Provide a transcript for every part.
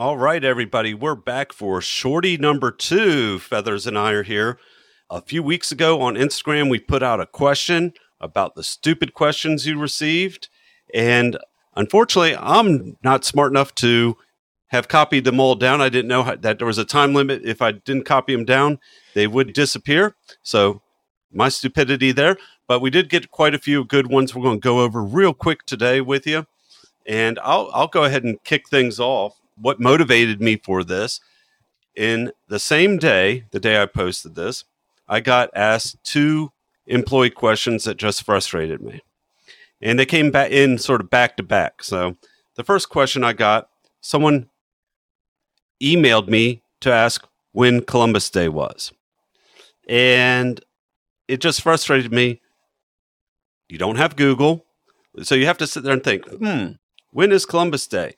All right, everybody, we're back for shorty number two. Feathers and I are here. A few weeks ago on Instagram, we put out a question about the stupid questions you received. And unfortunately, I'm not smart enough to have copied them all down. I didn't know that there was a time limit. If I didn't copy them down, they would disappear. So my stupidity there. But we did get quite a few good ones we're going to go over real quick today with you. And I'll go ahead and kick things off. What motivated me for this? In the same day, the day I posted this, I got asked two employee questions that just frustrated me. And they came back in sort of back to back. So the first question I got, someone emailed me to ask when Columbus Day was. And it just frustrated me. You don't have Google. So you have to sit there and think, when is Columbus Day?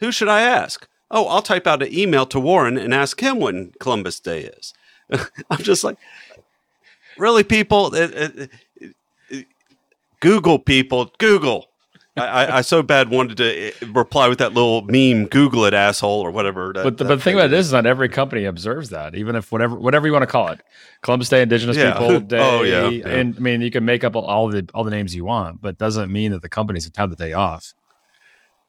Who should I ask? Oh, I'll type out an email to Warren and ask him when Columbus Day is. I'm just like, really, people? Google, people. Google. I so bad wanted to reply with that little meme, Google it, asshole, or whatever. But the thing about this is not every company observes that, even if whatever you want to call it, Columbus Day, Indigenous People Day. Oh, yeah. And I mean, you can make up all the names you want, but it doesn't mean that the companies have the day off.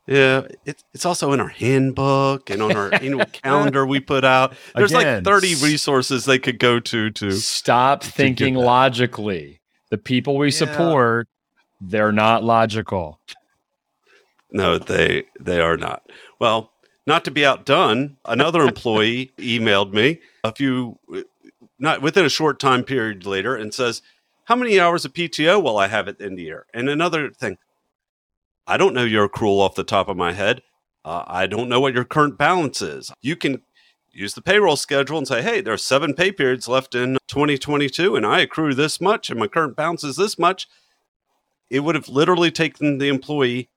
Yeah, it's also in our handbook and on our annual calendar we put out. There's again, like 30 resources they could go to stop thinking logically. The people we support, they're not logical. No, they are not. Well, not to be outdone, another employee emailed me within a short time period later and says, "How many hours of PTO will I have at the end of the year?" And another thing. I don't know your accrual off the top of my head. I don't know what your current balance is. You can use the payroll schedule and say, hey, there are 7 pay periods left in 2022, and I accrue this much, and my current balance is this much. It would have literally taken the employee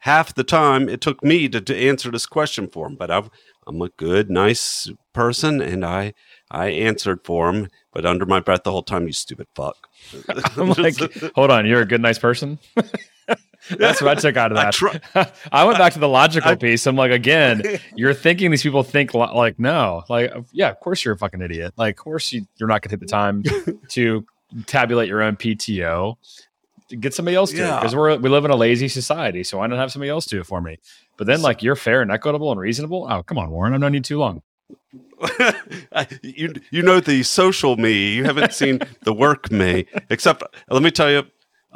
half the time it took me to answer this question for him. But I'm a good, nice person, and I answered for him, but under my breath the whole time, you stupid fuck. I'm like, hold on, you're a good, nice person? That's what I took out of that. I went back to the logical piece. I'm like, again, you're thinking these people think like, no, like, yeah, of course you're a fucking idiot. Like, of course you're not going to take the time to tabulate your own PTO. Get somebody else to it because we live in a lazy society. So why not have somebody else do it for me? But then like you're fair and equitable and reasonable. Oh, come on, Warren. I've known you too long. You know the social me. You haven't seen the work me. Except let me tell you,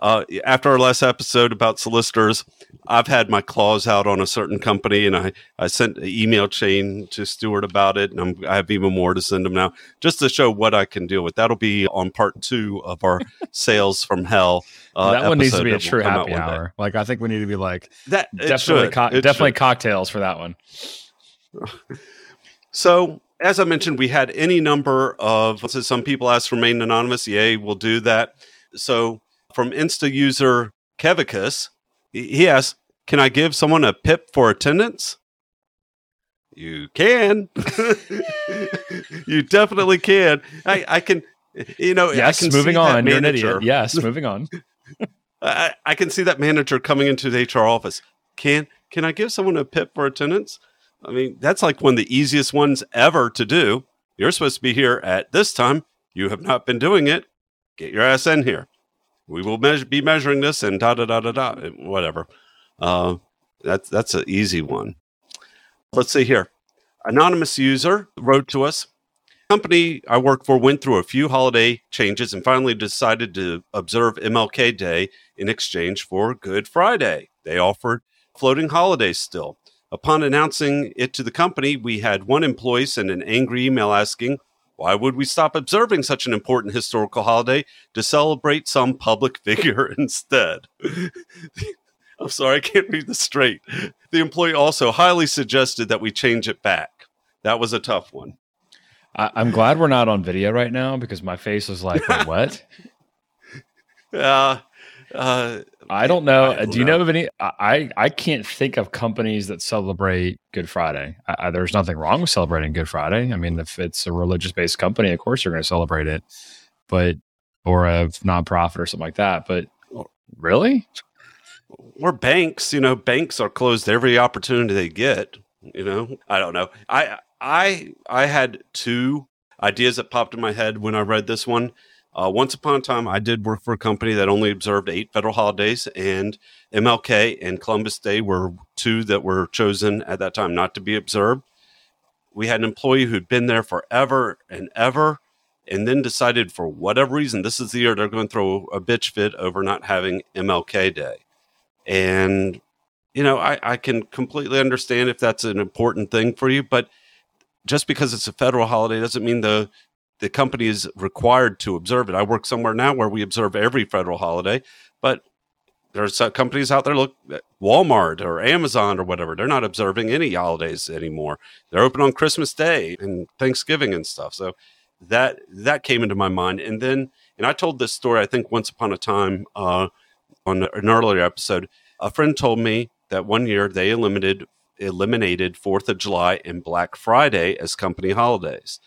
after our last episode about solicitors, I've had my claws out on a certain company, and I sent an email chain to Stuart about it, and I have even more to send him now, just to show what I can deal with. That'll be on part 2 of our Sales from Hell. That one needs to be a true happy hour. Like I think we need to be like that. Definitely cocktails for that one. So, as I mentioned, we had any number of. So some people asked to remain anonymous. Yay, we'll do that. So. From Insta user Kevicus, he asks, can I give someone a pip for attendance? You can. You definitely can. I can, you know. Yes, I can moving on. You're an idiot. Yes, moving on. I can see that manager coming into the HR office. Can I give someone a pip for attendance? I mean, that's like one of the easiest ones ever to do. You're supposed to be here at this time. You have not been doing it. Get your ass in here. We will be measuring this and whatever. That's an easy one. Let's see here. Anonymous user wrote to us. Company I work for went through a few holiday changes and finally decided to observe MLK Day in exchange for Good Friday. They offered floating holidays still. Upon announcing it to the company, we had one employee send an angry email asking, why would we stop observing such an important historical holiday to celebrate some public figure instead? I'm sorry, I can't read this straight. The employee also highly suggested that we change it back. That was a tough one. I'm glad we're not on video right now because my face was like, wait, what? I don't know. Do you know of any? I can't think of companies that celebrate Good Friday. There's nothing wrong with celebrating Good Friday. I mean, if it's a religious-based company, of course you're going to celebrate it, but or a nonprofit or something like that. But really, or banks. You know, banks are closed every opportunity they get. you know, I don't know. I had two ideas that popped in my head when I read this one. Once upon a time, I did work for a company that only observed 8 federal holidays, and MLK and Columbus Day were two that were chosen at that time not to be observed. We had an employee who'd been there forever and ever, and then decided for whatever reason, this is the year they're going to throw a bitch fit over not having MLK Day. And, you know, I can completely understand if that's an important thing for you, but just because it's a federal holiday doesn't mean the company is required to observe it. I work somewhere now where we observe every federal holiday, but there's companies out there, look, Walmart or Amazon or whatever, they're not observing any holidays anymore. They're open on Christmas Day and Thanksgiving and stuff. So that came into my mind. And then, and I told this story, I think once upon a time on an earlier episode, a friend told me that one year they eliminated 4th of July and Black Friday as company holidays.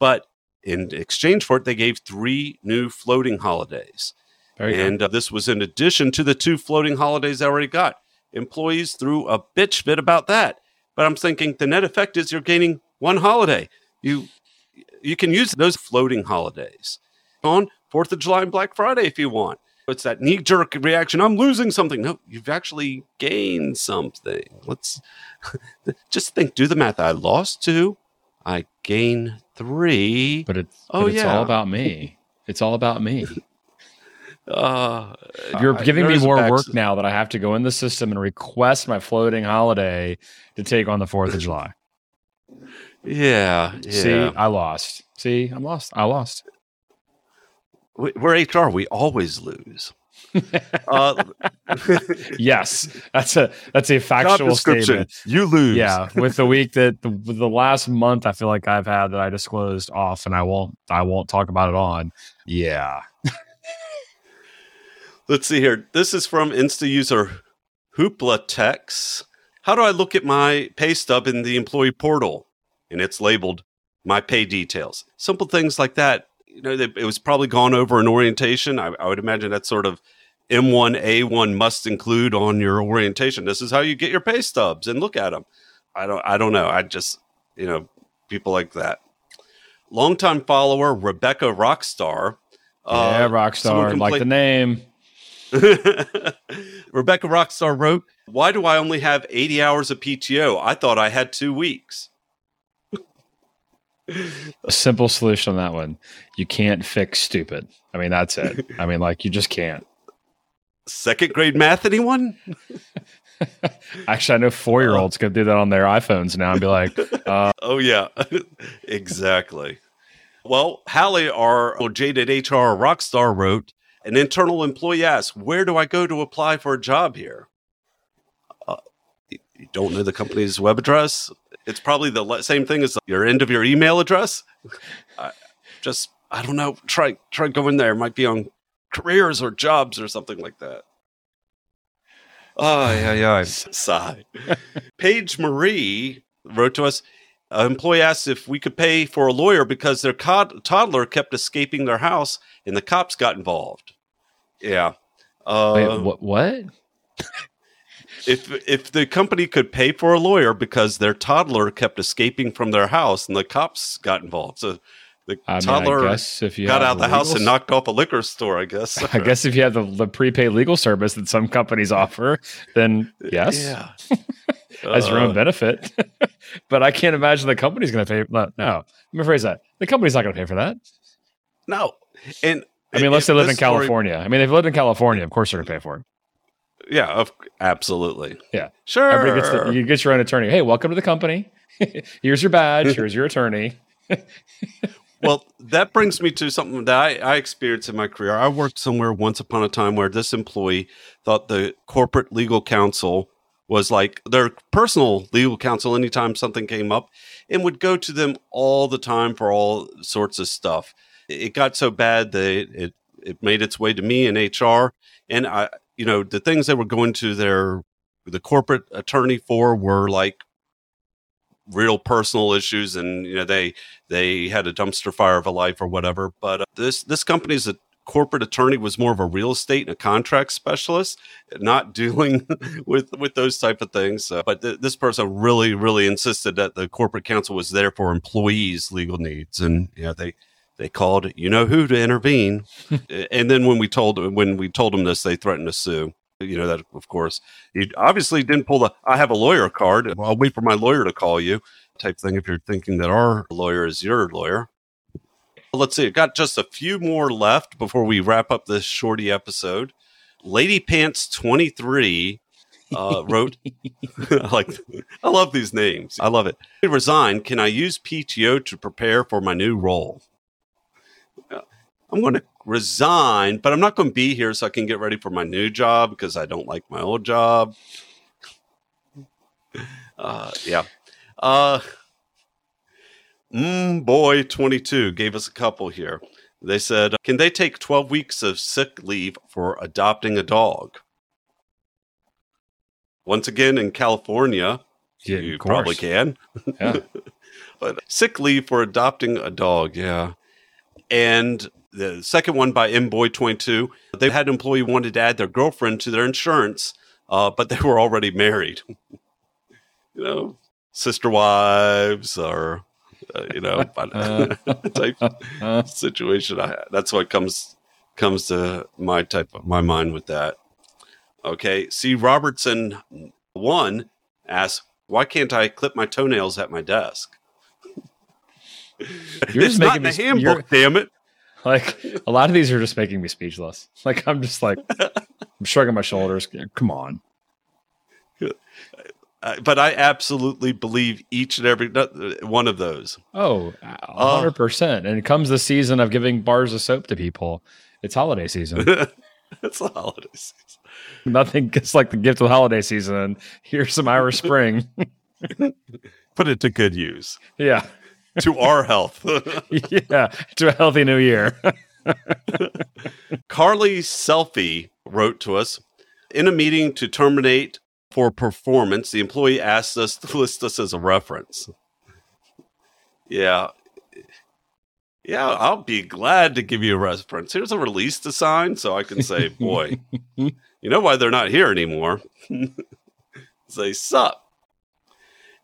But in exchange for it, they gave 3 new floating holidays. And this was in addition to the 2 floating holidays they already got. Employees threw a bitch fit about that. But I'm thinking the net effect is you're gaining 1 holiday. You can use those floating holidays on 4th of July and Black Friday if you want. It's that knee-jerk reaction. I'm losing something. No, you've actually gained something. Let's just think. Do the math. I lost 2. I gain 3. But it's all about me. It's all about me. You're giving me more work now that I have to go in the system and request my floating holiday to take on the 4th of July. Yeah. See, I lost. See, I'm lost. I lost. We're HR. We always lose. Yes, that's a factual statement. You lose. Yeah, with the week that the last month, I feel like I've had that I disclosed off, and I won't talk about it on. Yeah. Let's see here. This is from Insta user Hoopla Tex. How do I look at my pay stub in the employee portal? And it's labeled my pay details. Simple things like that. You know, it was probably gone over in orientation. I would imagine that's sort of M1A1 must include on your orientation. This is how you get your pay stubs and look at them. I don't know. I just, you know, people like that. Longtime follower Rebecca Rockstar. Yeah, Rockstar. Like the name. Rebecca Rockstar wrote, "Why do I only have 80 hours of PTO? I thought I had 2 weeks." A simple solution on that one. You can't fix stupid. I mean, that's it. I mean, like, you just can't. Second grade math, anyone? Actually, I know 4-year-olds can do that on their iPhones now and be like, oh, yeah, exactly. Well, Hallie, our jaded HR rock star, wrote, an internal employee asked, where do I go to apply for a job here? You don't know the company's web address? It's probably the same thing as your end of your email address. I don't know. Try going there. It might be on careers or jobs or something like that. Oh, yeah. I'm sorry. Paige Marie wrote to us. An employee asked if we could pay for a lawyer because their toddler kept escaping their house and the cops got involved. Yeah. Wait, what? If the company could pay for a lawyer because their toddler kept escaping from their house and the cops got involved. So the toddler got out of the house and knocked off a liquor store, I guess. I guess if you have the prepaid legal service that some companies offer, then yes. Yeah. As your own benefit. But I can't imagine the company's going to pay. No, let me rephrase that. The company's not going to pay for that. No. And I mean, unless they live in California. They've lived in California. Of course they're going to pay for it. Yeah, absolutely. Yeah, sure. Everybody gets you get your own attorney. Hey, welcome to the company. Here's your badge. Here's your attorney. Well, that brings me to something that I experienced in my career. I worked somewhere once upon a time where this employee thought the corporate legal counsel was like their personal legal counsel anytime something came up and would go to them all the time for all sorts of stuff. It got so bad that it made its way to me in HR. And you know, the things they were going to the corporate attorney for were like real personal issues. And, you know, they had a dumpster fire of a life or whatever. But this company's corporate attorney was more of a real estate and a contract specialist, not dealing with those type of things. But this person really, really insisted that the corporate counsel was there for employees' legal needs. And yeah, they called you-know-who to intervene. And then when we told them this, they threatened to sue. You know, that, of course, you obviously didn't pull the I have a lawyer card. I'll wait for my lawyer to call you type thing if you're thinking that our lawyer is your lawyer. Let's see. I've got just a few more left before we wrap up this shorty episode. Lady Pants 23 wrote, I love these names. I love it. I resign. Can I use PTO to prepare for my new role? I'm going to resign, but I'm not going to be here so I can get ready for my new job because I don't like my old job. M Boy 22 gave us a couple here. They said, can they take 12 weeks of sick leave for adopting a dog? Once again, in California, yeah, you probably can. Yeah. But sick leave for adopting a dog, yeah. And the second one by M Boy 22, they had an employee wanted to add their girlfriend to their insurance, but they were already married. You know, sister wives or... type situation. That's what comes to my mind with that. Okay. C. Robertson 1 asks, why can't I clip my toenails at my desk? It's not in the handbook, damn it. Like, a lot of these are just making me speechless. Like, I'm just like, I'm shrugging my shoulders. Come on. But I absolutely believe each and every one of those. Oh, 100%. And it comes the season of giving bars of soap to people. It's holiday season. It's the holiday season. Nothing gets like the gift of the holiday season. Here's some Irish Spring. Put it to good use. Yeah. To our health. Yeah. To a healthy new year. Carly Selfie wrote to us, in a meeting to terminate for performance, the employee asked us to list us as a reference. Yeah. Yeah, I'll be glad to give you a reference. Here's a release to sign so I can say, boy, you know why they're not here anymore. They suck.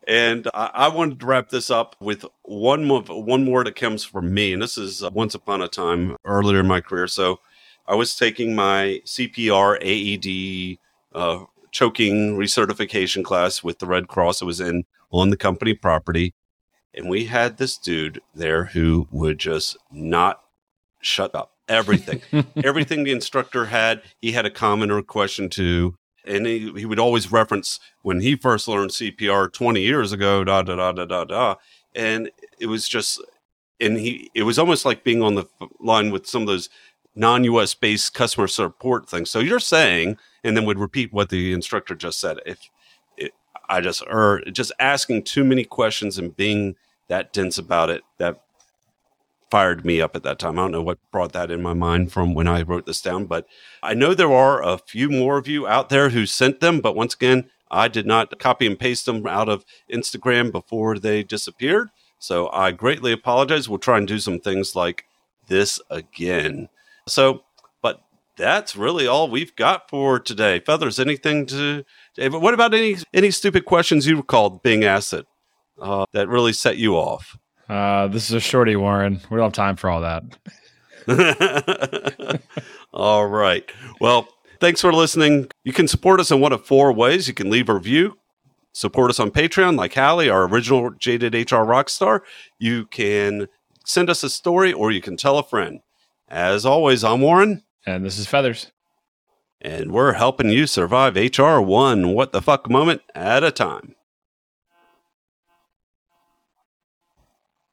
And I wanted to wrap this up with one more that comes from me. And this is once upon a time earlier in my career. So I was taking my CPR, AED, choking recertification class with the Red Cross. It was on the company property. And we had this dude there who would just not shut up. Everything the instructor had, he had a comment or a question to. And he would always reference when he first learned CPR 20 years ago, da, da, da, da, da, da. And it was just, it was almost like being on the line with some of those non-US based customer support things. So you're saying, and then would repeat what the instructor just said. Just asking too many questions and being that dense about it, that fired me up at that time. I don't know what brought that in my mind from when I wrote this down, but I know there are a few more of you out there who sent them. But once again, I did not copy and paste them out of Instagram before they disappeared. So I greatly apologize. We'll try and do some things like this again. So, but that's really all we've got for today. Feathers, anything to... What about any stupid questions you recalled being asked that really set you off? This is a shorty, Warren. We don't have time for all that. All right. Well, thanks for listening. You can support us in one of four ways. You can leave a review. Support us on Patreon, like Hallie, our original Jaded HR Rockstar. You can send us a story, or you can tell a friend. As always, I'm Warren. And this is Feathers. And we're helping you survive HR 1 what the fuck moment at a time.